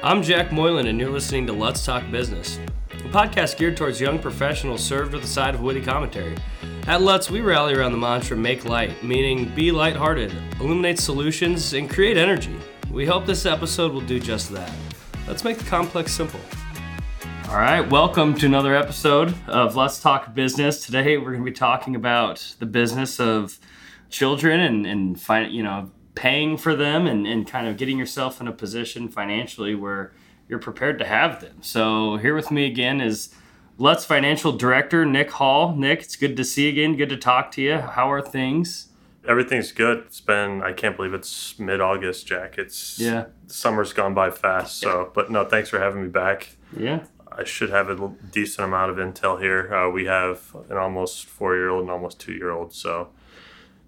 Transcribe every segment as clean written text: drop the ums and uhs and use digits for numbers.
I'm Jack Moylan, and you're listening to Let's Talk Business, a podcast geared towards young professionals served with a side of witty commentary. At Lutz, we rally around the mantra, make light, meaning be lighthearted, illuminate solutions, and create energy. We hope this episode will do just that. Let's make the complex simple. All right, welcome to another episode of Let's Talk Business. Today, we're going to be talking about the business of children and paying for them and kind of getting yourself in a position financially where you're prepared to have them. So here with me again is Lutz Financial Director, Nick Hall. Nick, it's good to see you again. Good to talk to you. How are things? Everything's good. It's been, I can't believe it's mid-August, Jack. Summer's gone by fast. So, but no, thanks for having me back. Yeah. I should have a decent amount of intel here. We have an almost 4-year-old and almost 2-year-old. So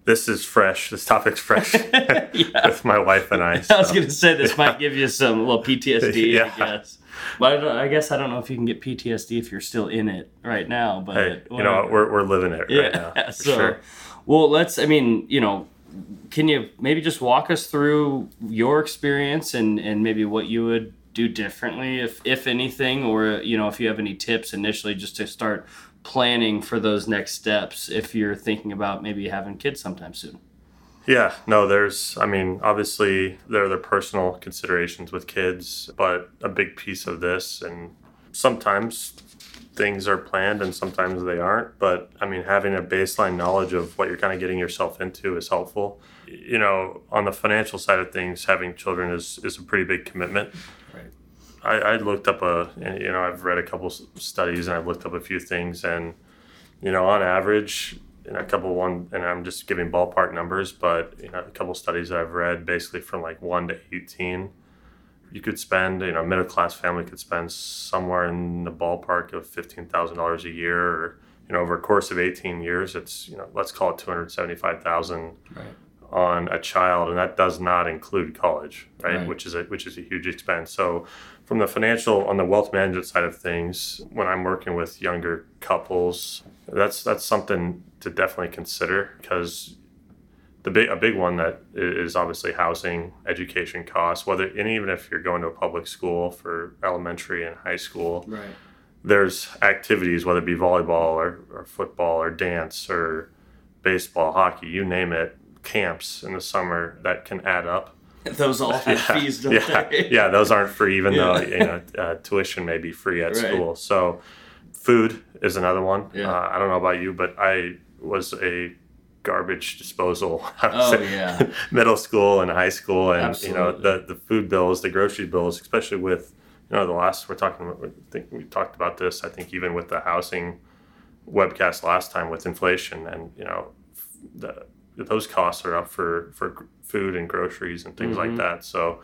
this is fresh. This topic's fresh with my wife and I. So. I was going to say this might give you some little PTSD, I guess. But I guess I don't know if you can get PTSD if you're still in it right now. But hey, you know, we're living it right now. So, sure. Well, can you maybe just walk us through your experience and maybe what you would do differently, if anything, or if you have any tips initially just to start planning for those next steps if you're thinking about maybe having kids sometime soon? Yeah, no, obviously there are the personal considerations with kids, but a big piece of this, and sometimes things are planned and sometimes they aren't, but having a baseline knowledge of what you're kind of getting yourself into is helpful. On the financial side of things, having children is a pretty big commitment. Right. I looked up I've read a couple studies and I've looked up a few things, and on average, and I'm just giving ballpark numbers, but a couple studies I've read, basically from 1 to 18, you could spend, a middle class family could spend somewhere in the ballpark of $15,000 a year, or over a course of 18 years, it's let's call it $275,000. Right. On a child, and that does not include college, right? Which is a huge expense. So from the financial, on the wealth management side of things, when I'm working with younger couples, that's something to definitely consider, because a big one that is obviously housing, education costs, even if you're going to a public school for elementary and high school, right, there's activities, whether it be volleyball or football or dance or baseball, hockey, you name it, camps in the summer that can add up. Those all have fees, don't they? Yeah, those aren't free, even though tuition may be free at school. So food is another one. Yeah. I don't know about you, but I was a garbage disposal middle school and high school, and the food bills, the grocery bills, especially with we talked about this, I think, even with the housing webcast last time, with inflation, and those costs are up for food and groceries and things like that. So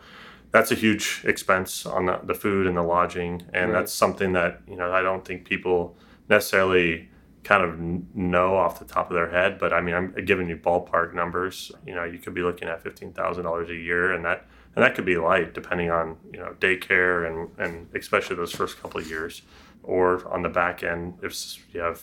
that's a huge expense on the food and the lodging. And that's something that, I don't think people necessarily kind of know off the top of their head. But I'm giving you ballpark numbers. You could be looking at $15,000 a year, and that could be light, depending on, daycare and especially those first couple of years. Or on the back end, if you have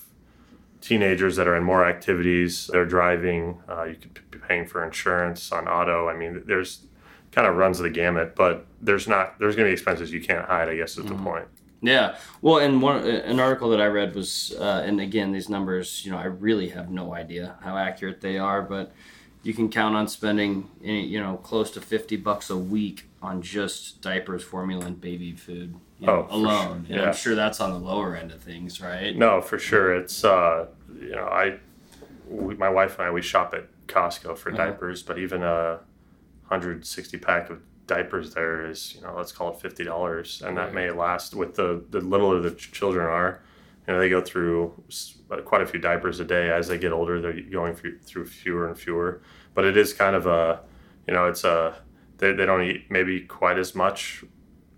teenagers that are in more activities, they're driving, you could be paying for insurance on auto. There's kind of runs the gamut, but there's going to be expenses you can't hide, I guess, is the point. Yeah. Well, and an article that I read was, and again, these numbers, I really have no idea how accurate they are, but you can count on spending, close to $50 a week on just diapers, formula, and baby food alone. Sure. And I'm sure that's on the lower end of things, right? No, for sure. It's, my wife and I, we shop at Costco for diapers, but even a 160 pack of diapers there is, let's call it $50. And that may last with the littler the children are. They go through quite a few diapers a day. As they get older, they're going through fewer and fewer. But it is kind of they don't eat maybe quite as much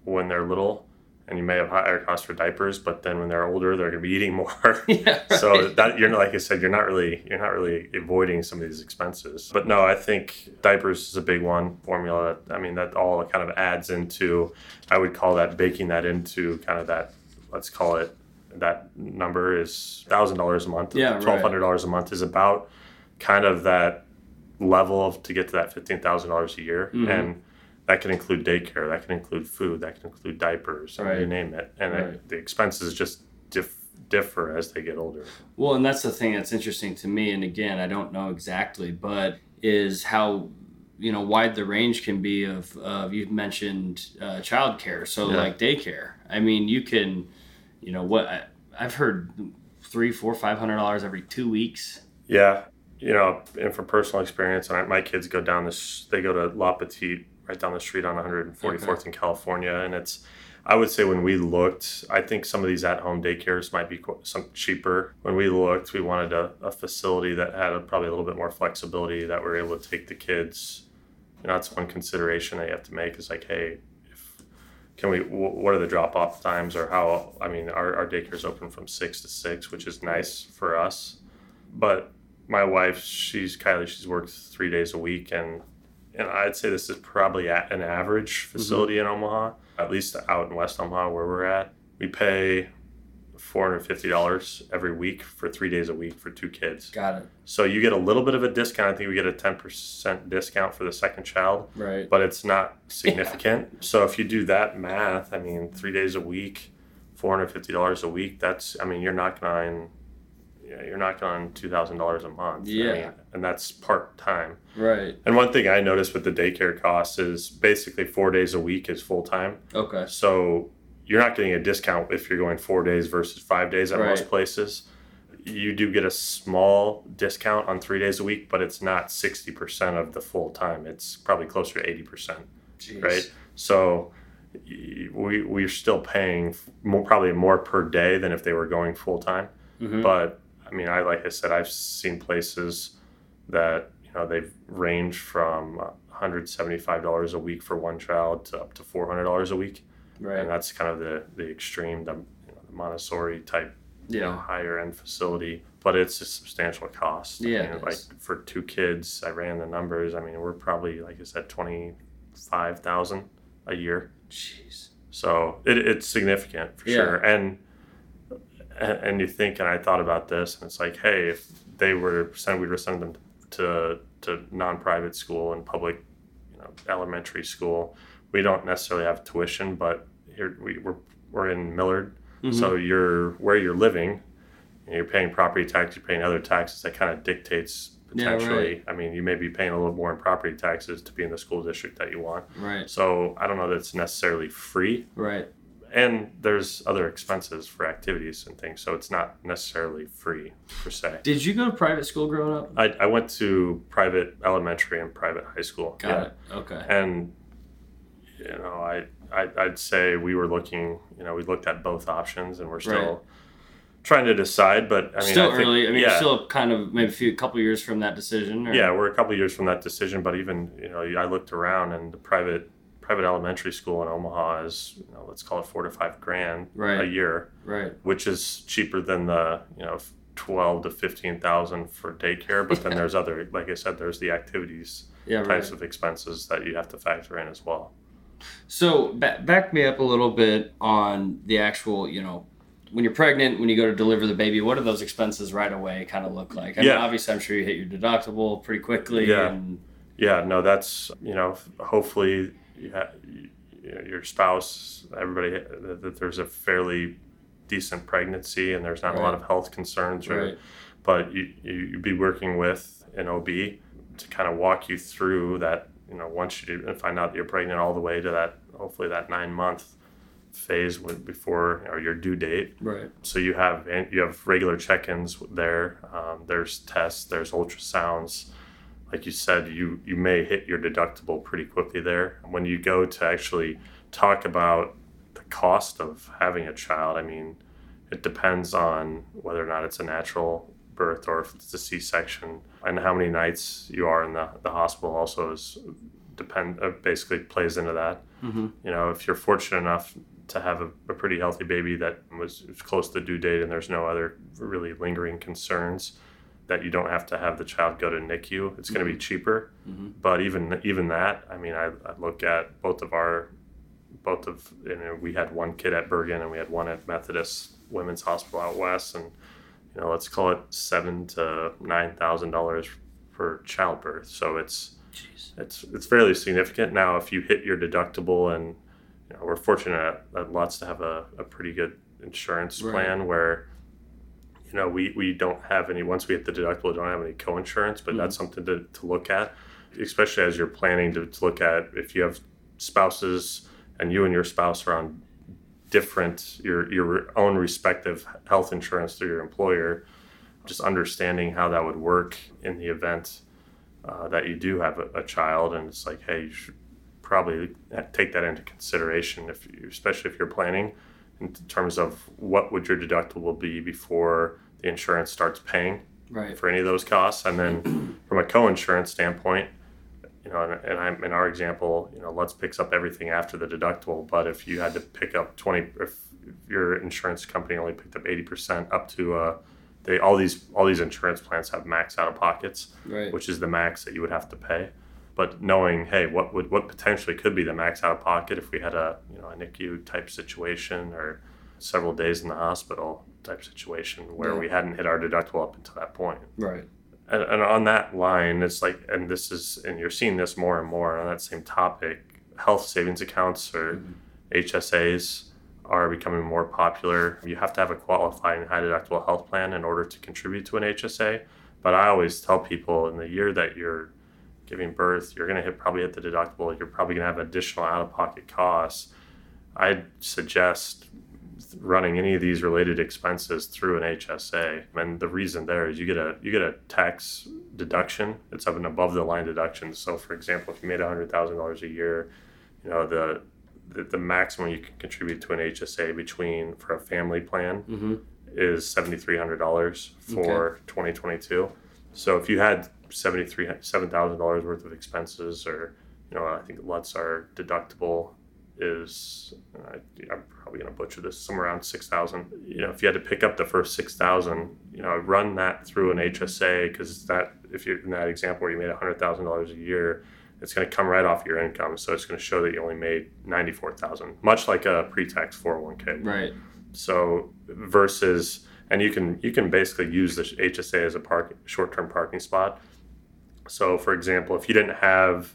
when they're little, and you may have higher costs for diapers, but then when they're older, they're going to be eating more. Yeah, right. So that, like I said, you're not really avoiding some of these expenses. But no, I think diapers is a big one. Formula, that all kind of adds into, I would call that, baking that into kind of that, let's call it, that number is $1,000 a month. Yeah, $1,200 a month is about kind of that level to get to that $15,000 a year. And that can include daycare, that can include food, that can include diapers, right. You name it. And right. The expenses just differ as they get older. Well, and that's the thing that's interesting to me. And again, I don't know exactly, but is how, wide the range can be of you've mentioned childcare. So yeah. Like daycare, I mean, you can, I've heard $300, $400, $500 every 2 weeks. Yeah. And from personal experience, and my kids go down they go to La Petite right down the street on 144th in California. And I would say when we looked, I think some of these at-home daycares might be some cheaper. When we looked, we wanted a facility that had probably a little bit more flexibility, that we're able to take the kids. That's one consideration they have to make is like, hey, what are the drop-off times or how? I mean, our daycare's open from 6 to 6, which is nice for us. But my wife, Kylie, she's worked 3 days a week, and I'd say this is probably at an average facility in Omaha, at least out in West Omaha where we're at. We pay $450 every week for 3 days a week for two kids. Got it. So you get a little bit of a discount. I think we get a 10% discount for the second child. Right. But it's not significant. Yeah. So if you do that math, 3 days a week, $450 a week, you're knocking on $2,000 a month. Yeah. And that's part-time. Right. And one thing I noticed with the daycare costs is basically 4 days a week is full-time. Okay. So you're not getting a discount if you're going 4 days versus 5 days at most places. You do get a small discount on 3 days a week, but it's not 60% of the full-time. It's probably closer to 80%. Jeez. Right? So we're still paying probably more per day than if they were going full-time. Mm-hmm. But... like I said, I've seen places that, they've ranged from $175 a week for one child to up to $400 a week. Right. And that's kind of the extreme, the Montessori type, higher end facility. But it's a substantial cost. Yeah. For two kids, I ran the numbers. We're probably, like I said, $25,000 a year. Jeez. So it's significant for sure. And you think, and I thought about this, and it's like, hey, if we were sending them to non-private school and public, elementary school, we don't necessarily have tuition, but here we're in Millard, so where you're living, and you're paying property tax, you're paying other taxes. That kind of dictates potentially. Yeah, right. You may be paying a little more in property taxes to be in the school district that you want. Right. So I don't know that it's necessarily free. Right. And there's other expenses for activities and things, so it's not necessarily free per se. Did you go to private school growing up? I went to private elementary and private high school. Got it. Okay. And I'd say we were looking. We looked at both options, and we're still trying to decide. But still early. You're still kind of maybe a couple years from that decision. Or? Yeah, we're a couple years from that decision. But even I looked around, and the private elementary school in Omaha is, let's call it $4,000 to $5,000 a year, which is cheaper than the, $12,000 to $15,000 for daycare. But then there's other, like I said, there's the activities types of expenses that you have to factor in as well. So back me up a little bit on the actual, when you're pregnant, when you go to deliver the baby, what do those expenses right away kind of look like? Obviously I'm sure you hit your deductible pretty quickly. Yeah. That's, hopefully, your spouse, everybody, that there's a fairly decent pregnancy and there's not a lot of health concerns, but you'd be working with an OB to kind of walk you through that, once you do, and find out that you're pregnant all the way to that, hopefully that 9-month phase before your due date. Right. So you have regular check-ins there. There's tests, there's ultrasounds. Like you said, you may hit your deductible pretty quickly there. When you go to actually talk about the cost of having a child, it depends on whether or not it's a natural birth or if it's a C-section, and how many nights you are in the hospital also basically plays into that. Mm-hmm. If you're fortunate enough to have a pretty healthy baby that was close to due date and there's no other really lingering concerns, that you don't have to have the child go to NICU. It's going to be cheaper, but even that, I look at both of we had one kid at Bergen and we had one at Methodist Women's Hospital out west, and let's call it $7,000 to $9,000 per childbirth. So it's Jeez. It's fairly significant. Now, if you hit your deductible, and we're fortunate at Lutz to have a pretty good insurance plan where, we don't have any, once we hit the deductible, we don't have any coinsurance, but that's something to look at, especially as you're planning to look at if you have spouses and you and your spouse are on different, your own respective health insurance through your employer, just understanding how that would work in the event that you do have a child. And it's like, hey, you should probably take that into consideration, especially if you're planning in terms of what would your deductible be before the insurance starts paying for any of those costs. And then from a coinsurance standpoint, and I'm in our example, Lutz picks up everything after the deductible. But if you had to pick up if your insurance company only picked up 80% up to all these insurance plans have max out of pockets, which is the max that you would have to pay. But knowing, hey, what potentially could be the max out of pocket if we had a NICU type situation or several days in the hospital type situation where we hadn't hit our deductible up until that point. Right. And on that line, it's like, and you're seeing this more and more on that same topic, health savings accounts or HSAs are becoming more popular. You have to have a qualifying high deductible health plan in order to contribute to an HSA. But I always tell people, in the year that you're giving birth, you're going to probably hit the deductible. You're probably going to have additional out-of-pocket costs. I'd suggest running any of these related expenses through an HSA, and the reason there is you get a tax deduction. It's an above the line deduction. So for example, if you made $100,000 a year, the maximum you can contribute to an HSA for a family plan is $7,300 for 2022. So if you had $7,000 worth of expenses, or I think Lutz, our deductible is, I'm probably going to butcher this, somewhere around $6,000. If you had to pick up the first $6,000, run that through an HSA, because that, if you're in that example where you made $100,000 a year, it's going to come right off your income. So it's going to show that you only made $94,000, much like a pre-tax 401k. Right. So versus, and you can basically use the HSA as a short-term parking spot. So for example, if you didn't have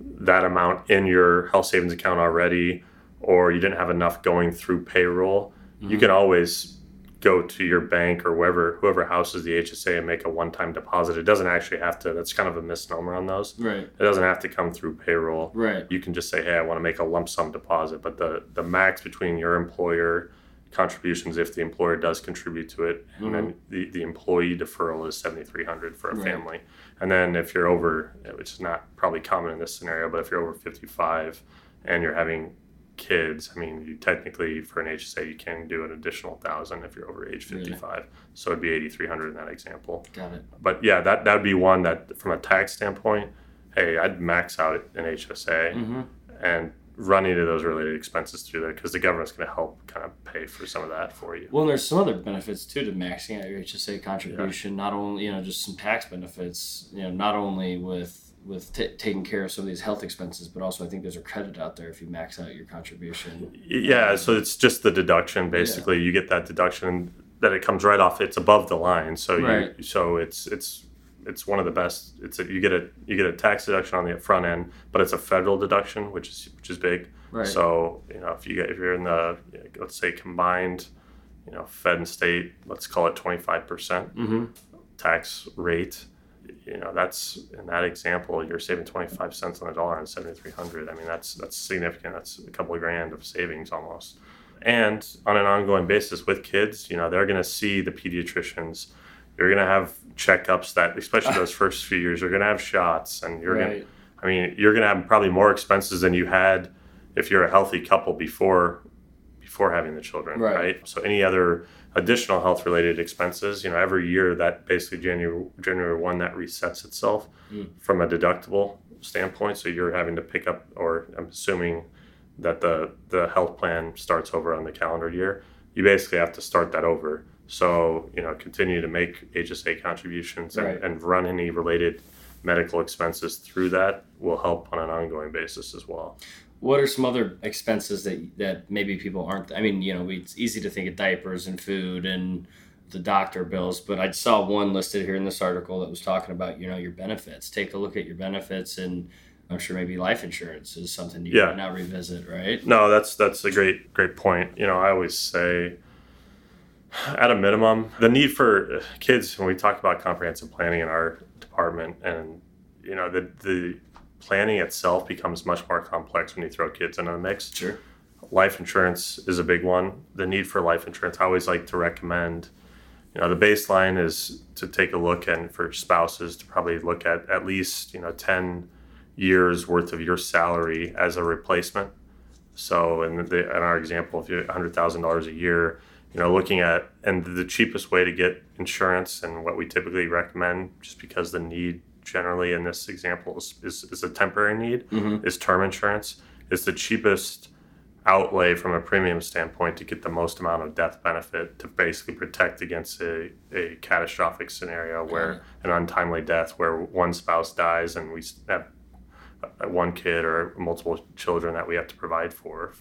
that amount in your health savings account already, or you didn't have enough going through payroll, you can always go to your bank or whoever houses the HSA and make a one-time deposit. It doesn't actually have to, that's kind of a misnomer on those. Right. It doesn't have to come through payroll. Right. You can just say, hey, I want to make a lump sum deposit, but the max between your employer contributions, if the employer does contribute to it, and then the employee deferral is $7,300 for a family. And then if you're over, which is not probably common in this scenario, but if you're over 55 and you're having kids, you technically, for an HSA, you can do an additional $1,000 if you're over age 55. Really? So it'd be $8,300 in that example. Got it. But yeah, that'd be one that from a tax standpoint, hey, I'd max out an HSA and run into those related expenses through there, because the government's going to help kind of pay for some of that for you. Well, and there's some other benefits too to maxing out your HSA contribution. Yeah. Not only just some tax benefits, not only with taking care of some of these health expenses, but also I think there's a credit out there if you max out your contribution. Yeah, so it's just the deduction basically. Yeah. You get that deduction that it comes right off. It's above the line, so it's one of the best. You get a tax deduction on the front end, but it's a federal deduction, which is big. Right. So if you're in the, let's say, combined, fed and state, let's call it 25% tax rate. That's, in that example, you're saving 25 cents on the dollar on $7,300. That's significant. That's a couple of grand of savings almost. And on an ongoing basis with kids, they're going to see the pediatricians. You're going to have checkups that, especially those first few years, you're going to have shots, and you're going to have probably more expenses than you had if you're a healthy couple before having the children, right? So any other additional health related expenses, every year that basically January 1, that resets itself from a deductible standpoint. So you're having to pick up, or I'm assuming that the health plan starts over on the calendar year. You basically have to start that over. So, continue to make HSA contributions and run any related medical expenses through that will help on an ongoing basis as well. What are some other expenses that maybe people aren't, it's easy to think of diapers and food and the doctor bills, but I saw one listed here in this article that was talking about, you know, your benefits. Take a look at your benefits, and I'm sure maybe life insurance is something you might not revisit, right? No, that's a great point. You know, I always say, at a minimum, the need for kids, when we talk about comprehensive planning in our department, and, you know, the planning itself becomes much more complex when you throw kids into the mix. Sure. Life insurance is a big one. The need for life insurance, I always like to recommend, you know, the baseline is to take a look, and for spouses to probably look at least, you know, 10 years worth of your salary as a replacement. So in our example, if you're $100,000 a year, you know, looking at, and the cheapest way to get insurance, and what we typically recommend, just because the need generally in this example is a temporary need, is term insurance. It's the cheapest outlay from a premium standpoint to get the most amount of death benefit to basically protect against a catastrophic scenario where an untimely death, where one spouse dies and we have one kid or multiple children that we have to provide for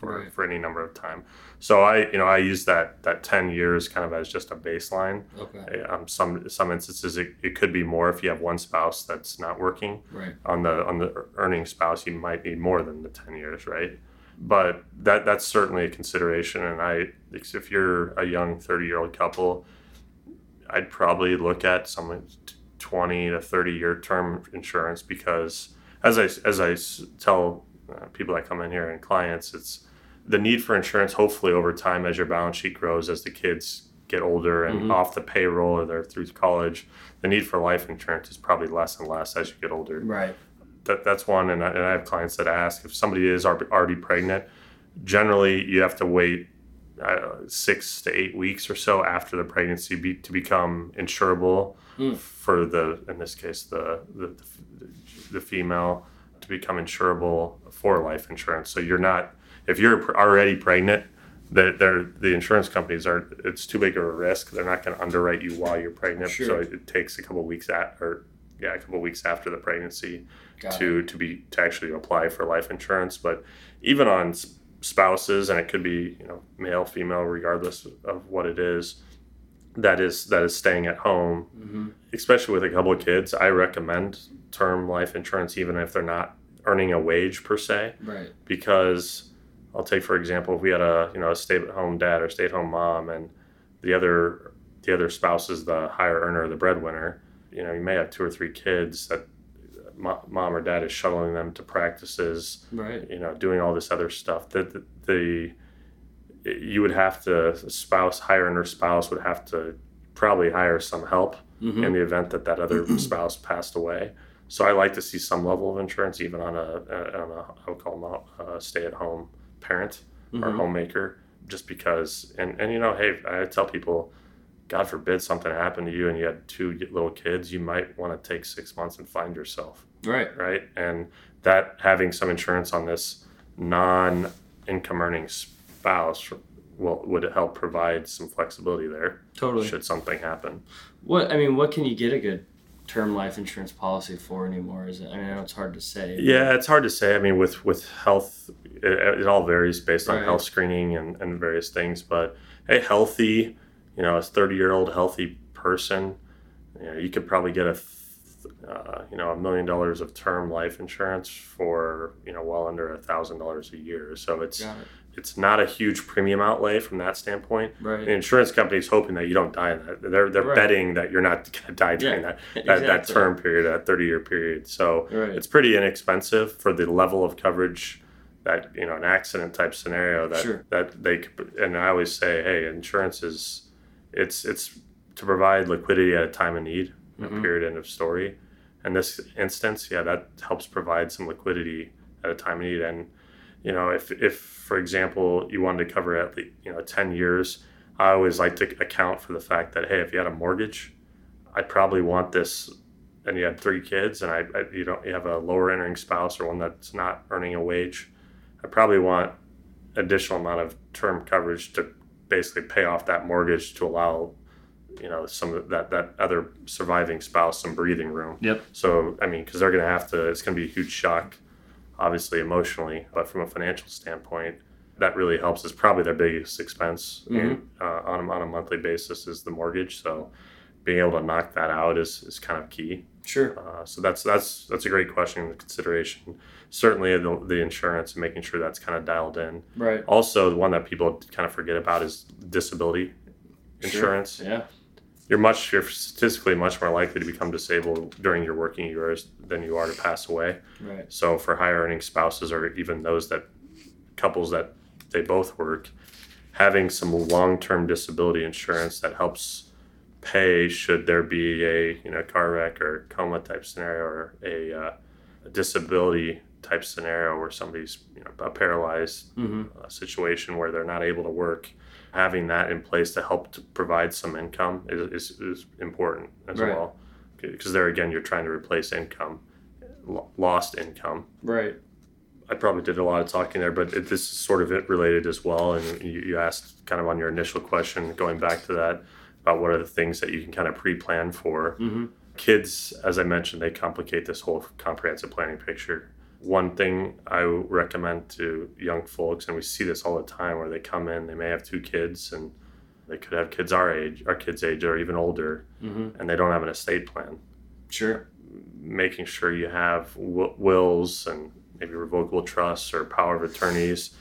any number of time. So I use that 10 years kind of as just a baseline. Okay. Some instances it could be more if you have one spouse that's not working. Right. On the earning spouse, you might need more than the 10 years, right? But that's certainly a consideration. And if you're a young 30-year-old couple, I'd probably look at some 20 to 30-year term insurance, because as I tell people that come in here and clients, it's the need for insurance. Hopefully, over time, as your balance sheet grows, as the kids get older and off the payroll or they're through college, the need for life insurance is probably less and less as you get older. Right. That's one, and I have clients that ask if somebody is already pregnant. Generally, you have to wait 6 to 8 weeks or so after the pregnancy to become insurable for the female to become insurable for life insurance. So you're not, if you're already pregnant, the insurance companies are, it's too big of a risk. They're not going to underwrite you while you're pregnant. Sure. So it takes a couple of weeks after the pregnancy to actually apply for life insurance. But even on spouses, and it could be, you know, male, female, regardless of what it is, that is staying at home, especially with a couple of kids, I recommend term life insurance, even if they're not earning a wage per se, right? Because I'll take, for example, if we had a stay-at-home dad or stay-at-home mom, and the other spouse is the higher earner, the breadwinner. You know, you may have 2 or 3 kids that mom or dad is shuttling them to practices, right? You know, doing all this other stuff that you would have to, higher earner spouse would have to probably hire some help in the event that other spouse passed away. So I like to see some level of insurance, even on I would call them a stay-at-home parent or homemaker, just because, and you know, hey, I tell people, God forbid something happened to you and you had 2 little kids, you might want to take 6 months and find yourself. Right. And that having some insurance on this non-income earning spouse would help provide some flexibility there. Totally. Should something happen. What can you get a good term life insurance policy for anymore? I know it's hard to say. Yeah, it's hard to say. I mean, with health, it all varies based on health screening and various things, but a healthy, you know, a 30-year-old healthy person, you know, you could probably get $1 million of term life insurance for, you know, well under $1,000 a year. So it's not a huge premium outlay from that standpoint. Right. The insurance company's hoping that you don't die. They're betting that you're not going to die during that term period, that 30-year period. So it's pretty inexpensive for the level of coverage that, you know, an accident type scenario that they could. And I always say, hey, insurance is, It's to provide liquidity at a time of need, a period, end of story. In this instance, that helps provide some liquidity at a time of need. And, you know, if for example, you wanted to cover at least, you know, 10 years, I always like to account for the fact that, hey, if you had a mortgage, I'd probably want this, and you had 3 kids, and you have a lower earning spouse or one that's not earning a wage, I probably want additional amount of term coverage to basically pay off that mortgage to allow, you know, some of that other surviving spouse some breathing room. Yep. So, I mean, because they're going to have to, it's going to be a huge shock, obviously emotionally, but from a financial standpoint, that really helps. It's probably their biggest expense on a monthly basis is the mortgage. So being able to knock that out is kind of key. Sure. So that's a great question and consideration. Certainly the insurance and making sure that's kind of dialed in. Right. Also, the one that people kind of forget about is disability insurance. Sure. Yeah. You're statistically much more likely to become disabled during your working years than you are to pass away. Right. So for higher earning spouses or even those couples that they both work, having some long-term disability insurance that helps pay should there be a car wreck or coma type scenario or a disability type scenario where somebody's a paralyzed situation where they're not able to work. Having that in place to help to provide some income is important as right. well, because there again you're trying to replace income, lost income. Right. I probably did a lot of talking there, but this is sort of it related as well. And you asked kind of on your initial question, going back to that, about what are the things that you can kind of pre-plan for. Mm-hmm. Kids, as I mentioned, they complicate this whole comprehensive planning picture. One thing I recommend to young folks, and we see this all the time, where they come in, they may have two kids, and they could have kids our kids' age, or even older, and they don't have an estate plan. Sure. Making sure you have wills and maybe revocable trusts or power of attorneys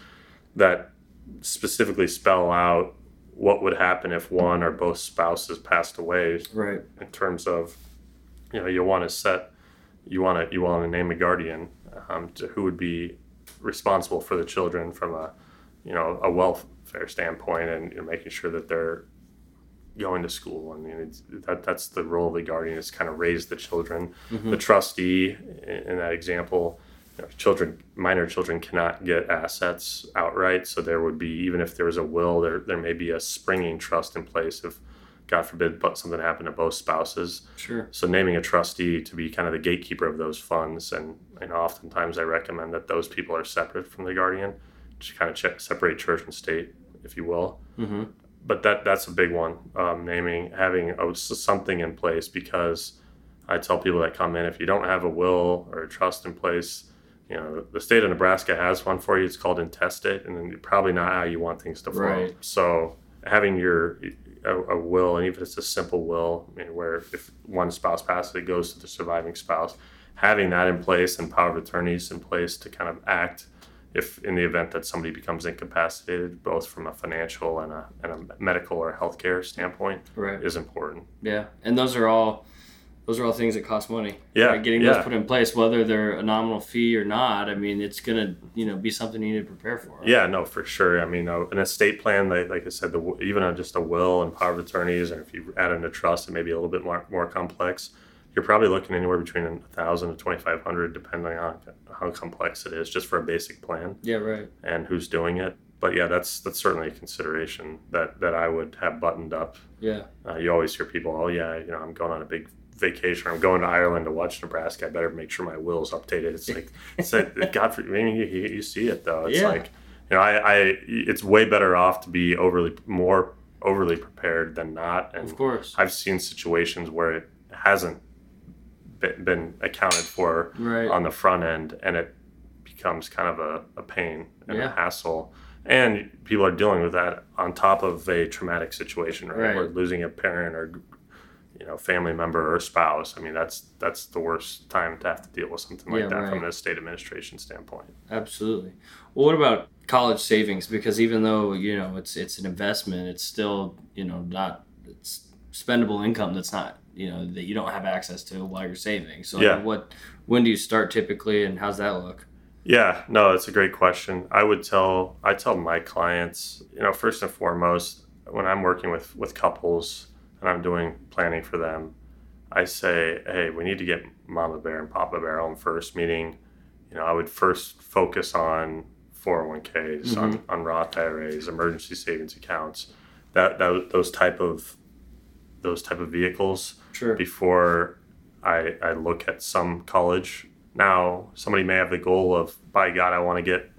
that specifically spell out what would happen if one or both spouses passed away. Right. In terms of, you want to name a guardian to who would be responsible for the children from a welfare standpoint, and making sure that they're going to school. I mean, that's the role of the guardian, is kind of raise the children. Mm-hmm. The trustee in that example. Minor children cannot get assets outright, so there would be, even if there was a will, there may be a springing trust in place if, God forbid, but something happened to both spouses. Sure. So naming a trustee to be kind of the gatekeeper of those funds, and oftentimes I recommend that those people are separate from the guardian, to kind of separate church and state, if you will. Mm-hmm. But that's a big one, having something in place, because I tell people that come in, if you don't have a will or a trust in place, the state of Nebraska has one for you. It's called intestate, and then probably not how you want things to flow. Right. So having a will, and even if it's a simple will, where if one spouse passes, it goes to the surviving spouse. Having that in place, and power of attorneys in place to kind of act if in the event that somebody becomes incapacitated, both from a financial and a medical or healthcare standpoint, right. is important. Yeah, and those are all things that cost money. Yeah. Right? Getting those put in place, whether they're a nominal fee or not, I mean, it's going to, be something you need to prepare for. Right? Yeah, no, for sure. I mean, an estate plan, like I said, even on just a will and power of attorneys, and if you add in a trust, it may be a little bit more complex. You're probably looking anywhere between $1,000 to $2,500, depending on how complex it is, just for a basic plan. Yeah, right. And who's doing it. But yeah, that's certainly a consideration that I would have buttoned up. Yeah. You always hear people, I'm going on a big vacation, or I'm going to Ireland to watch Nebraska, I better make sure my will's updated. It's like God forbid, you see it though. It's like, it's way better off to be more overly prepared than not. And of course, I've seen situations where it hasn't been accounted for right. on the front end, and it becomes kind of a pain and a hassle. And people are dealing with that on top of a traumatic situation, right? Or losing a parent, or family member or spouse. I mean, that's the worst time to have to deal with something like that from an estate administration standpoint. Absolutely. Well, what about college savings? Because even though, it's an investment, it's still, it's spendable income that's not, that you don't have access to while you're saving. So when do you start typically, and how's that look? Yeah, no, it's a great question. I tell my clients, first and foremost, when I'm working with couples, and I'm doing planning for them, I say, hey, we need to get Mama Bear and Papa Bear home first, meaning, I would first focus on 401ks, on Roth IRAs, emergency savings accounts, those type of vehicles, sure. before I look at some college. Now, somebody may have the goal of, by God, I want to get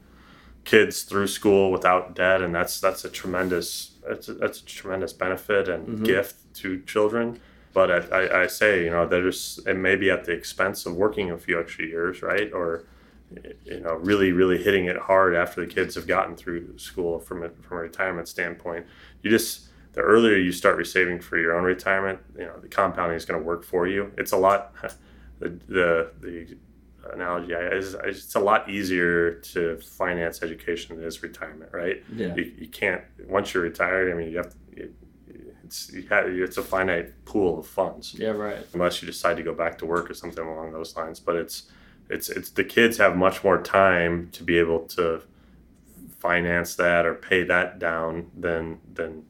kids through school without debt, and that's a tremendous benefit and gift to children. But I say, there's, it may be at the expense of working a few extra years, right? Or you know, really, really hitting it hard after the kids have gotten through school from a retirement standpoint. You just, the earlier you start saving for your own retirement, you know, the compounding is going to work for you. It's a lot, the analogy is, it's a lot easier to finance education than it is retirement, right? Yeah. You can't, once you're retired, I mean, you have to, it's a finite pool of funds. Yeah, right. Unless you decide to go back to work or something along those lines, but it's the kids have much more time to be able to finance that or pay that down than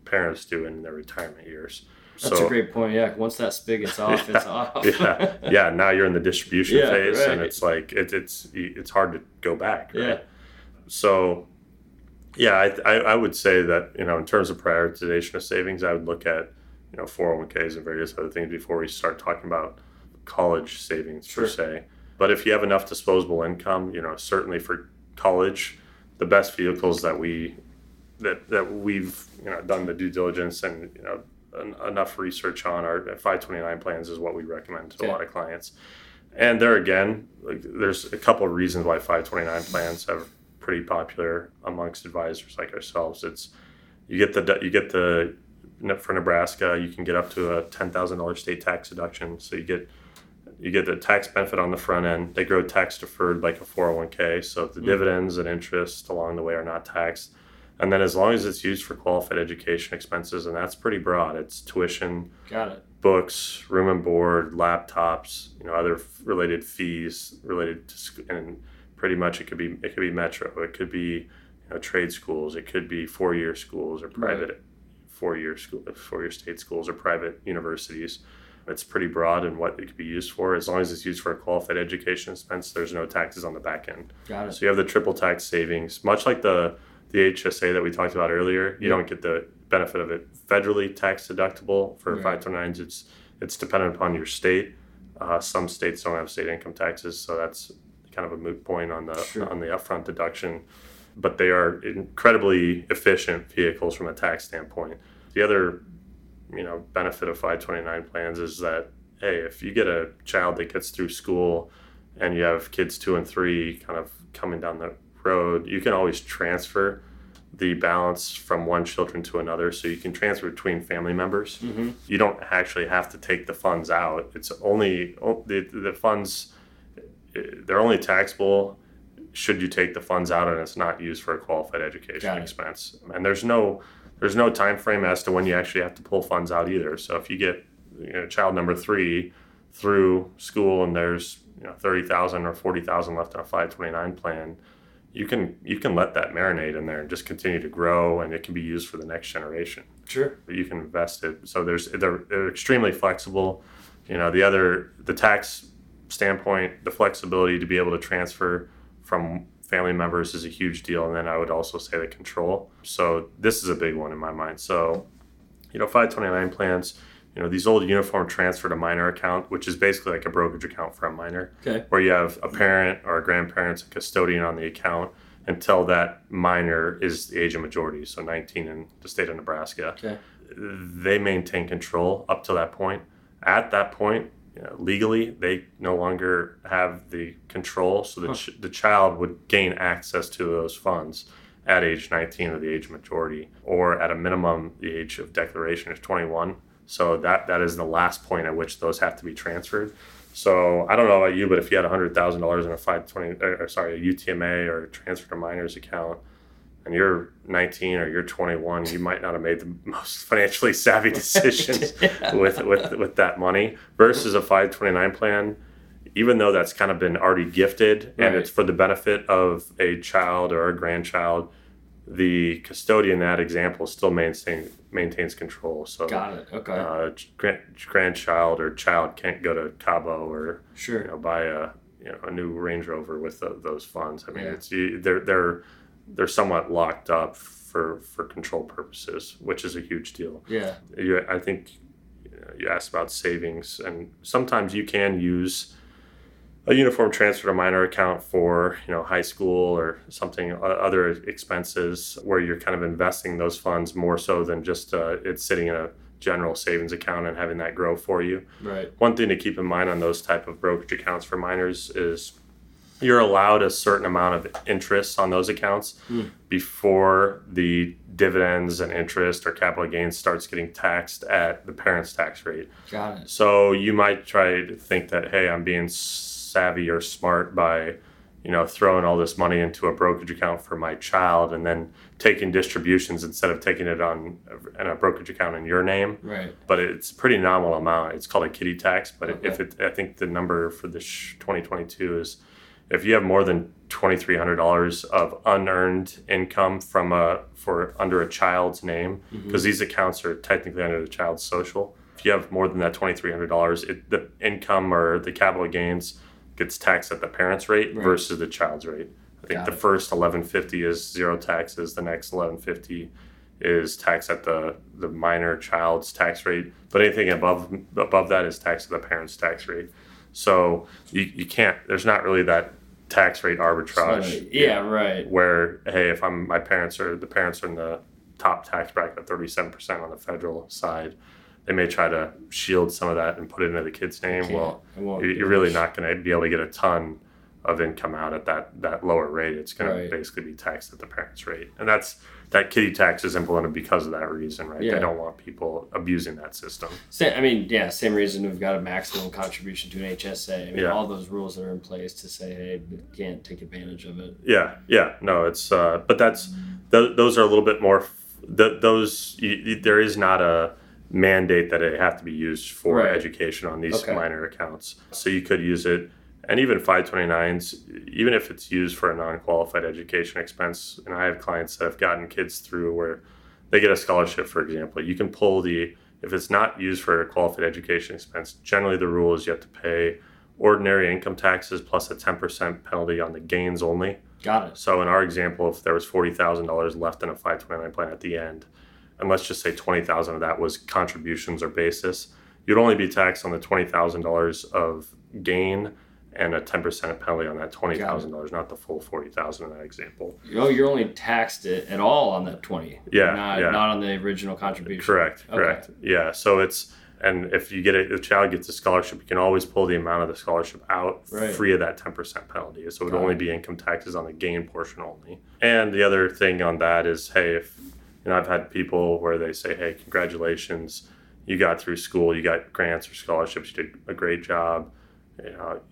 parents do in their retirement years. That's a great point. Yeah, once that spigot's off, yeah, it's off. yeah. Now you're in the distribution phase, right. And it's like it's hard to go back. Right? Yeah. So, yeah, I would say that, you know, in terms of prioritization of savings, I would look at, you know, 401ks and various other things before we start talking about college savings per se. But if you have enough disposable income, you know, certainly for college, the best vehicles that we've, you know, done the due diligence and, you know, enough research on are 529 plans is what we recommend to a lot of clients. And there again, like, there's a couple of reasons why 529 plans have pretty popular amongst advisors like ourselves. It's you get the for Nebraska, you can get up to a $10,000 state tax deduction, so you get the tax benefit on the front end. They grow tax deferred like a 401k, so the dividends and interest along the way are not taxed. And then as long as it's used for qualified education expenses, and that's pretty broad, it's tuition, books, room and board, laptops, you know, other related fees related to school, and pretty much it could be metro, it could be, you know, trade schools, it could be four-year schools or private four-year state schools or private universities. It's pretty broad in what it could be used for. As long as it's used for a qualified education expense, there's no taxes on the back end. Got it. So you have the triple tax savings, much like the HSA that we talked about earlier. You don't get the benefit of it federally tax deductible for 529s. It's dependent upon your state. Some states don't have state income taxes, so that's kind of a moot point on the upfront deduction, but they are incredibly efficient vehicles from a tax standpoint. The other, you know, benefit of 529 plans is that, hey, if you get a child that gets through school and you have kids 2 and 3 kind of coming down the road, you can always transfer the balance from one children to another. So you can transfer between family members. Mm-hmm. You don't actually have to take the funds out. It's only the funds. They're only taxable should you take the funds out and it's not used for a qualified education expense. And there's no time frame as to when you actually have to pull funds out either. So if you get, you know, child number 3 through school and there's, you know, 30,000 or 40,000 left on a 529 plan, you can let that marinate in there and just continue to grow, and it can be used for the next generation. Sure. You can invest it. So they're extremely flexible. You know, the tax standpoint, the flexibility to be able to transfer from family members is a huge deal. And then I would also say the control. So this is a big one in my mind. So, you know, 529 plans, you know, these old uniform transfer to minor account, which is basically like a brokerage account for a minor, where you have a parent or a grandparent's a custodian on the account until that minor is the age of majority, so 19 in the state of Nebraska. They maintain control up to that point. At that point, you know, legally, they no longer have the control, so the child would gain access to those funds at age 19 or the age of majority, or at a minimum, the age of declaration is 21. So that is the last point at which those have to be transferred. So I don't know about you, but if you had $100,000 in a 529, a UTMA or a transfer to minors account, and you're 19 or you're 21, you might not have made the most financially savvy decisions with that money. Versus a 529 plan, even though that's kind of been already gifted and it's for the benefit of a child or a grandchild, the custodian in that example still maintains control. So grandchild or child can't go to Cabo or you know, buy a new Range Rover with those funds. I mean, they're somewhat locked up for control purposes, which is a huge deal. Yeah. I think, you know, you asked about savings, and sometimes you can use a uniform transfer to minor account for, you know, high school or something, other expenses where you're kind of investing those funds more so than just it's sitting in a general savings account and having that grow for you. Right. One thing to keep in mind on those type of brokerage accounts for minors is you're allowed a certain amount of interest on those accounts before the dividends and interest or capital gains starts getting taxed at the parent's tax rate. Got it. So you might try to think that, hey, I'm being savvy or smart by, you know, throwing all this money into a brokerage account for my child and then taking distributions instead of taking it on in a brokerage account in your name. Right. But it's a pretty nominal amount. It's called a kitty tax. But okay. I think the number for this 2022 is if you have more than $2,300 of unearned income for under a child's name, because these accounts are technically under the child's social. If you have more than that $2,300, the income or the capital gains gets taxed at the parent's rate versus the child's rate. I think the first $1,150 is zero taxes. The next $1,150 is taxed at the minor child's tax rate. But anything above that is taxed at the parent's tax rate. So you can't. There's not really that tax rate arbitrage. So, right. Where hey, if the parents are in the top tax bracket of 37% on the federal side, they may try to shield some of that and put it into the kid's name. Well, you're really not going to be able to get a ton of income out at that lower rate. It's going to basically be taxed at the parent's rate. And that kitty tax is implemented because of that reason, right? Yeah. They don't want people abusing that system. Same reason we've got a maximum contribution to an HSA. I mean, all those rules are in place to say, hey, you can't take advantage of it. Yeah. No, it's, but those are a little bit more, there is not a mandate that it have to be used for education on these minor accounts. So you could use it. And even 529s, even if it's used for a non-qualified education expense, and I have clients that have gotten kids through where they get a scholarship, for example, you can pull if it's not used for a qualified education expense, generally the rule is you have to pay ordinary income taxes plus a 10% penalty on the gains only. Got it. So in our example, if there was $40,000 left in a 529 plan at the end, and let's just say $20,000 of that was contributions or basis, you'd only be taxed on the $20,000 of gain and a 10% penalty on that $20,000, not the full $40,000 in that example. You're only taxed at all on that $20,000. Not on the original contribution. Correct. Yeah, so and if you get if the child gets a scholarship, you can always pull the amount of the scholarship out free of that 10% penalty. So it would only be income taxes on the gain portion only. And the other thing on that is, hey, if I've had people where they say, hey, congratulations, you got through school, you got grants or scholarships, you did a great job.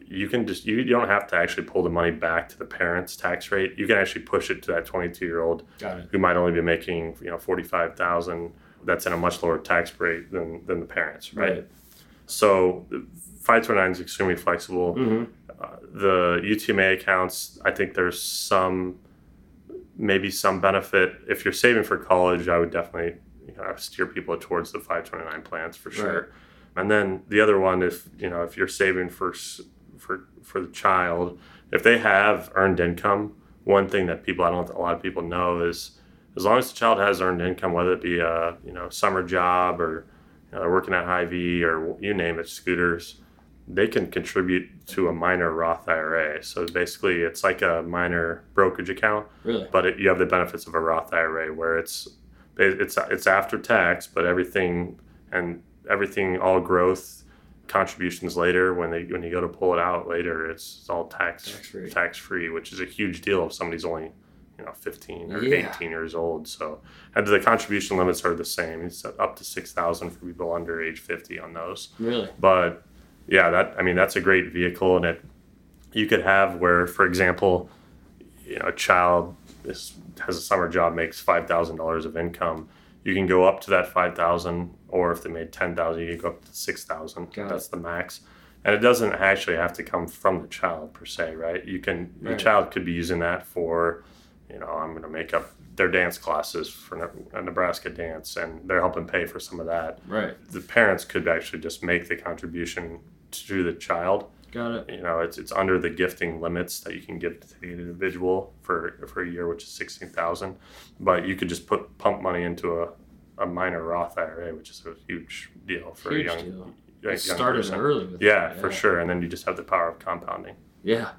You can just, you don't have to actually pull the money back to the parent's tax rate. You can actually push it to that 22-year-old who might only be making, $45,000. That's at a much lower tax rate than the parents, right? So 529 is extremely flexible. The UTMA accounts, I think there's maybe some benefit. If you're saving for college, I would definitely steer people towards the 529 plans for sure. Right. And then the other one, if you're saving for the child, if they have earned income, one thing that a lot of people know is as long as the child has earned income, whether it be a summer job or they're working at Hy-Vee or you name it, scooters, they can contribute to a minor Roth IRA. So basically, it's like a minor brokerage account, but you have the benefits of a Roth IRA where it's after tax, but everything, all growth contributions later when you go to pull it out later, it's all tax free, which is a huge deal if somebody's only 15 or 18 years old. So and the contribution limits are the same. It's up to 6,000 for people under age 50 on those. Really? But yeah, that's a great vehicle, and you could have where, for example, a child has a summer job, makes $5,000 of income. You can go up to that 5,000, or if they made 10,000, you can go up to 6,000. That's the max. And it doesn't actually have to come from the child per se, right? The child could be using that for, I'm going to make up their dance classes for a Nebraska dance, and they're helping pay for some of that. Right. The parents could actually just make the contribution to the child. Got it. It's under the gifting limits that you can give to the individual for a year, which is $16,000. But you could just pump money into a minor Roth IRA, which is a huge deal for a young deal. Young started person. Early. With that, for sure. And then you just have the power of compounding. Yeah,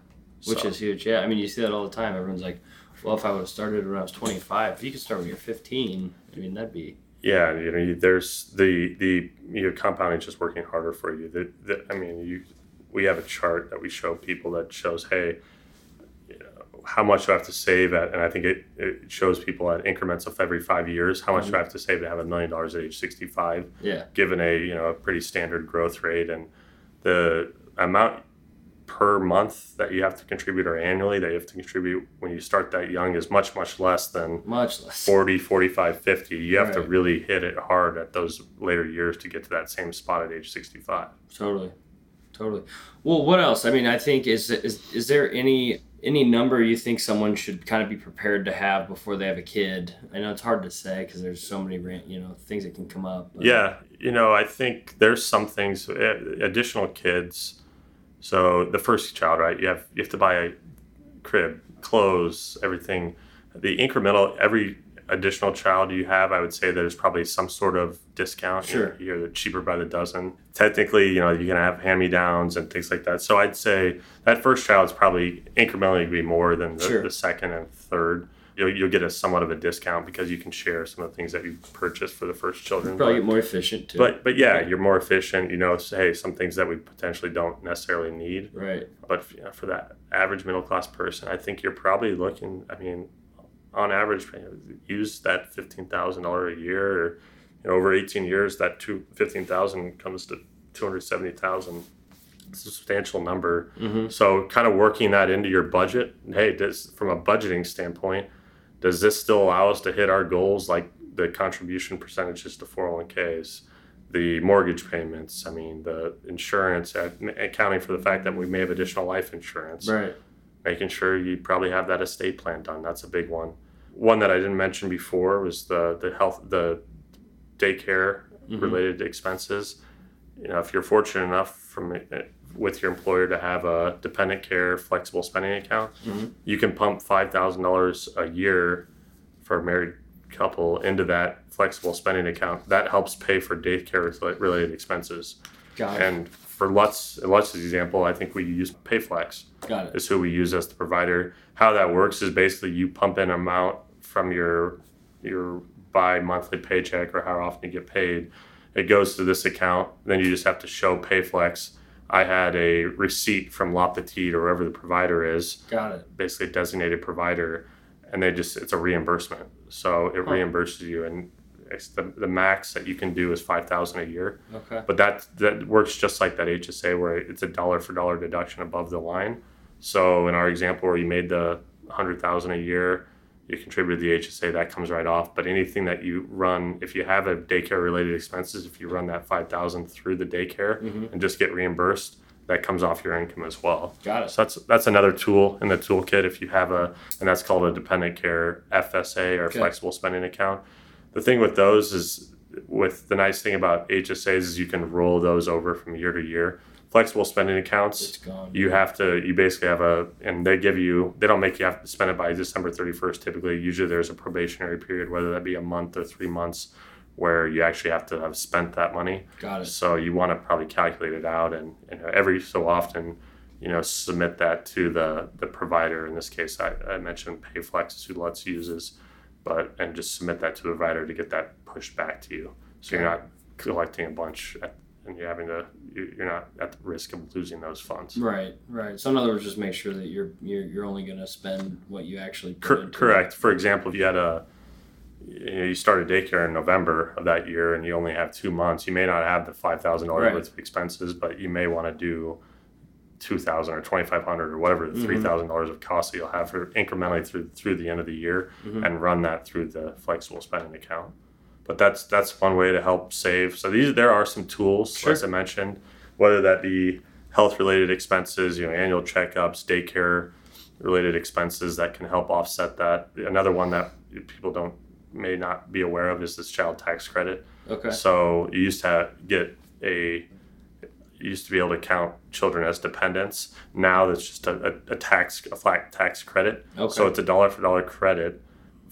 which is huge. Yeah, I mean, you see that all the time. Everyone's like, well, if I would have started when I was 25, if you could start when you're 15, I mean, that'd be... Yeah, there's your compounding's just working harder for you. We have a chart that we show people that shows, hey, how much do I have to save at, and I think it shows people at increments of every 5 years, how much do I have to save to have $1 million at age 65, given a pretty standard growth rate. And the amount per month that you have to contribute, or annually that you have to contribute when you start that young, is much less than 40, 45, 50. You have to really hit it hard at those later years to get to that same spot at age 65. Totally. Well, what else? I mean, I think is there any number you think someone should kind of be prepared to have before they have a kid? I know it's hard to say because there's so many things that can come up. But. Yeah, I think there's some things, additional kids. So the first child, right? You have to buy a crib, clothes, everything. The incremental, every additional child you have, I would say there's probably some sort of discount. Sure. You're cheaper by the dozen. Technically, you're gonna have hand-me-downs and things like that. So I'd say that first child is probably incrementally be more than the second and third. You'll get a somewhat of a discount because you can share some of the things that you purchased for the first children. Probably more efficient too. But yeah, you're more efficient. So, hey, some things that we potentially don't necessarily need. Right. But for that average middle class person, I think you're probably looking. I mean, on average, use that $15,000 a year. Or, over 18 years, that $15,000 comes to $270,000. Substantial number. Mm-hmm. So kind of working that into your budget. Hey, from a budgeting standpoint, does this still allow us to hit our goals, like the contribution percentages to 401ks, the mortgage payments, the insurance, accounting for the fact that we may have additional life insurance. Right. Making sure you probably have that estate plan done. That's a big one. One that I didn't mention before was the daycare related expenses. If you're fortunate enough with your employer to have a dependent care flexible spending account, you can pump $5,000 a year for a married couple into that flexible spending account. That helps pay for daycare related expenses. Got it. And for Lutz's example, I think we use PayFlex. Got it. Is who we use as the provider. How that works is basically you pump in an amount from your bi-monthly paycheck, or how often you get paid. It goes to this account. Then you just have to show PayFlex, I had a receipt from La Petite, or wherever the provider is. Got it. Basically a designated provider. And it's a reimbursement. So it reimburses you. And it's the max that you can do is $5,000 a year. Okay. But that works just like that HSA, where it's a dollar-for-dollar deduction above the line. So in our example where you made the $100,000 a year, you contribute to the HSA, that comes right off. But anything that you run, if you have a daycare-related expenses, if you run that $5,000 through the daycare and just get reimbursed, that comes off your income as well. Got it. So that's another tool in the toolkit if you have and that's called a dependent care FSA, or flexible spending account. The thing with those is, the nice thing about HSAs is you can roll those over from year to year. Flexible spending accounts, you basically have and they don't make you have to spend it by December 31st. Typically, usually there's a probationary period, whether that be a month or 3 months, where you actually have to have spent that money. Got it. So you want to probably calculate it out and every so often, submit that to the provider. In this case, I mentioned PayFlex is who Lutz uses, and just submit that to the provider to get that pushed back to you. So you're not collecting a bunch and you're not at the risk of losing those funds. Right. So in other words, just make sure that you're only going to spend what you actually put into. Correct. For example, if you had you started daycare in November of that year and you only have 2 months, you may not have the $5,000 worth of expenses, but you may want to do $2,000 or $2,500 or whatever the $3,000 of costs that you'll have for incrementally through the end of the year, and run that through the flexible spending account. But that's one way to help save. So there are some tools, as I mentioned, whether that be health-related expenses, annual checkups, daycare-related expenses that can help offset that. Another one that people may not be aware of is this child tax credit. Okay. So you used to be able to count children as dependents. Now that's just a flat tax credit. Okay. So it's a dollar-for-dollar credit.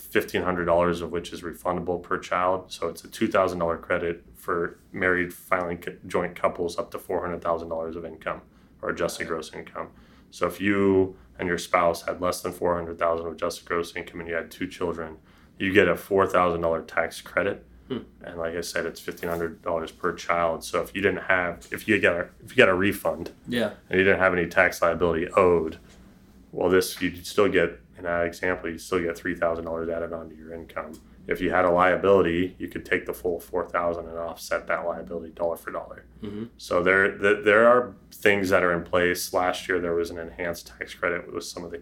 $1,500 of which is refundable per child. So it's a $2,000 credit for married filing joint couples up to $400,000 of income, or adjusted gross income. So if you and your spouse had less than $400,000 of adjusted gross income and you had 2 children, you get a $4,000 tax credit. And like I said, it's $1,500 per child. So if you didn't have, if you got a refund and you didn't have any tax liability owed, Well, this, you'd still get, in that example, you'd still get $3,000 added onto your income. If you had a liability, you could take the full $4,000 and offset that liability dollar for dollar. Mm-hmm. So there are things that are in place. Last year, there was an enhanced tax credit with some of the,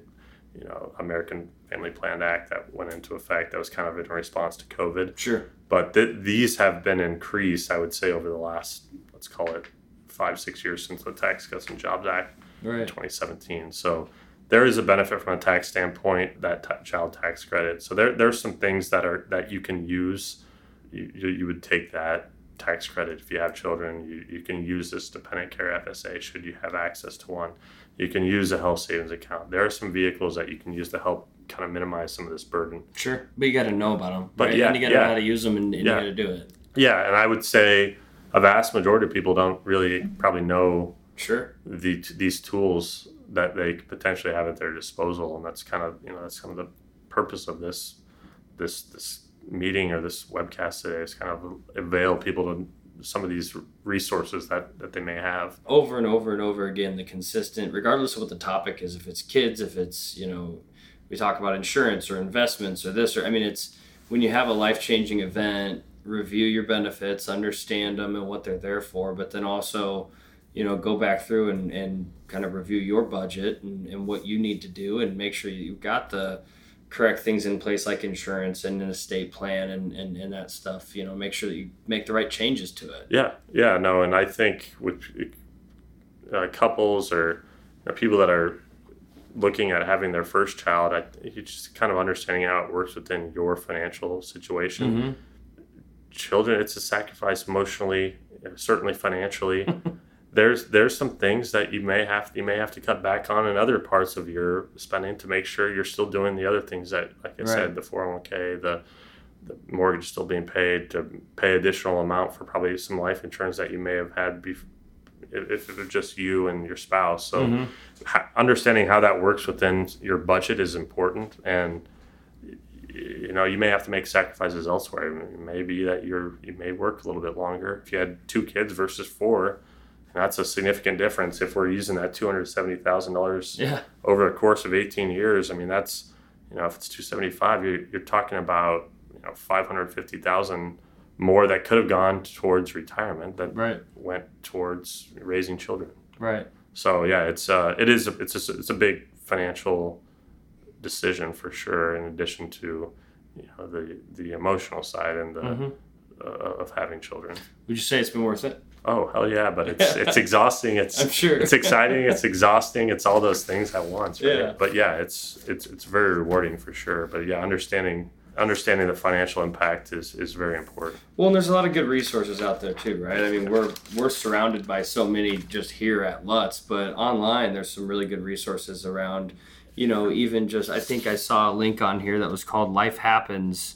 you know, American Family Plan Act that went into effect. That was kind of in response to COVID. Sure. But these have been increased, I would say, over the last, let's call it 5-6 years since the Tax Cuts and Jobs Act in 2017. So there is a benefit from a tax standpoint, that child tax credit. So there's some things that you can use. You would take that tax credit if you have children. You can use this dependent care FSA should you have access to one. You can use a health savings account. There are some vehicles that you can use to help kind of minimize some of this burden. Sure, but you got to know about them. But right? Yeah, and you got to know how to use them, and you got to do it. Yeah, and I would say a vast majority of people don't really probably know these tools that they potentially have at their disposal, and that's kind of, you know, that's kind of the purpose of this meeting or this webcast today, is kind of avail people to some of these resources that they may have. Over and over and over again, the consistent, regardless of what the topic is, if it's kids, if it's, you know, we talk about insurance or investments or this, or, I mean, it's when you have a life-changing event, review your benefits, understand them and what they're there for, but then also, you know, go back through and kind of review your budget and what you need to do, and make sure you've got the correct things in place, like insurance and an estate plan and that stuff, you know, make sure that you make the right changes to it. Yeah, no. And I think with couples or, you know, people that are looking at having their first child, you just kind of understanding how it works within your financial situation. Mm-hmm. Children, it's a sacrifice emotionally, certainly financially. There's some things that you may have to cut back on in other parts of your spending to make sure you're still doing the other things that, like I said, the 401k, the mortgage still being paid, to pay additional amount for probably some life insurance that you may have had if it was just you and your spouse. So understanding how that works within your budget is important, and you know, you may have to make sacrifices elsewhere. It may be that you may work a little bit longer if you had 2 kids versus 4. That's a significant difference. If we're using that $270,000 over the course of 18 years, I mean, that's, you know, if it's 275, you're talking about, you know, $550,000 more that could have gone towards retirement that went towards raising children. Right. So yeah, it's a big financial decision for sure. In addition to, you know, the emotional side and the of having children. Would you say it's been worth it? Oh, hell yeah, but it's exhausting. It's I'm sure. It's exciting, it's exhausting, it's all those things at once, right? Yeah. But yeah, it's very rewarding for sure. But yeah, understanding the financial impact is very important. Well, and there's a lot of good resources out there too, right? I mean, we're surrounded by so many just here at Lutz, but online there's some really good resources around, you know, even just, I think I saw a link on here that was called Life Happens.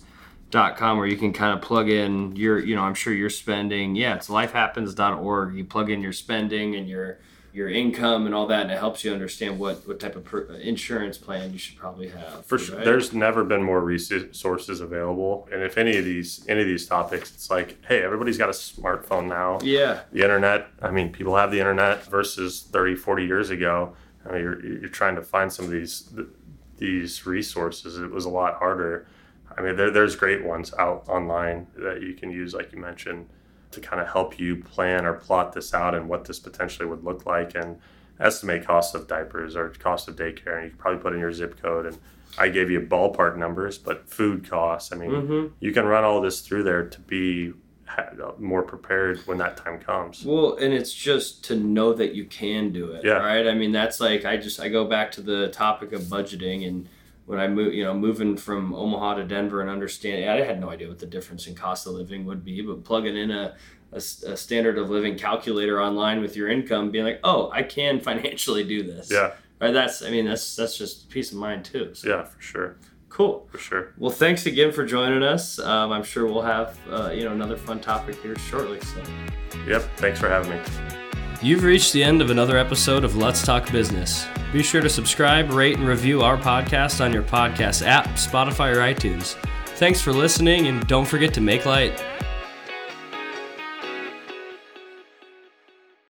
.com, where you can kind of plug in your, you know, I'm sure you're spending. Yeah, it's lifehappens.org. You plug in your spending and your income and all that, and it helps you understand what type of insurance plan you should probably have. For sure, right? There's never been more resources available. And if any of these topics, it's like, hey, everybody's got a smartphone now. Yeah. The internet. I mean, people have the internet versus 30, 40 years ago. I mean, you're trying to find some of these resources. It was a lot harder. I mean, there's great ones out online that you can use, like you mentioned, to kind of help you plan or plot this out and what this potentially would look like, and estimate costs of diapers or cost of daycare. And you can probably put in your zip code. And I gave you ballpark numbers, but food costs. I mean, you can run all this through there to be more prepared when that time comes. Well, and it's just to know that you can do it, right? I mean, that's like, I go back to the topic of budgeting, and when I moved, you know, moving from Omaha to Denver and understanding, I had no idea what the difference in cost of living would be, but plugging in a standard of living calculator online with your income, being like, oh, I can financially do this. Yeah. Right. That's just peace of mind too. So. Yeah, for sure. Cool. For sure. Well, thanks again for joining us. I'm sure we'll have, you know, another fun topic here shortly. So. Yep. Thanks for having me. You've reached the end of another episode of Let's Talk Business. Be sure to subscribe, rate, and review our podcast on your podcast app, Spotify, or iTunes. Thanks for listening, and don't forget to make light.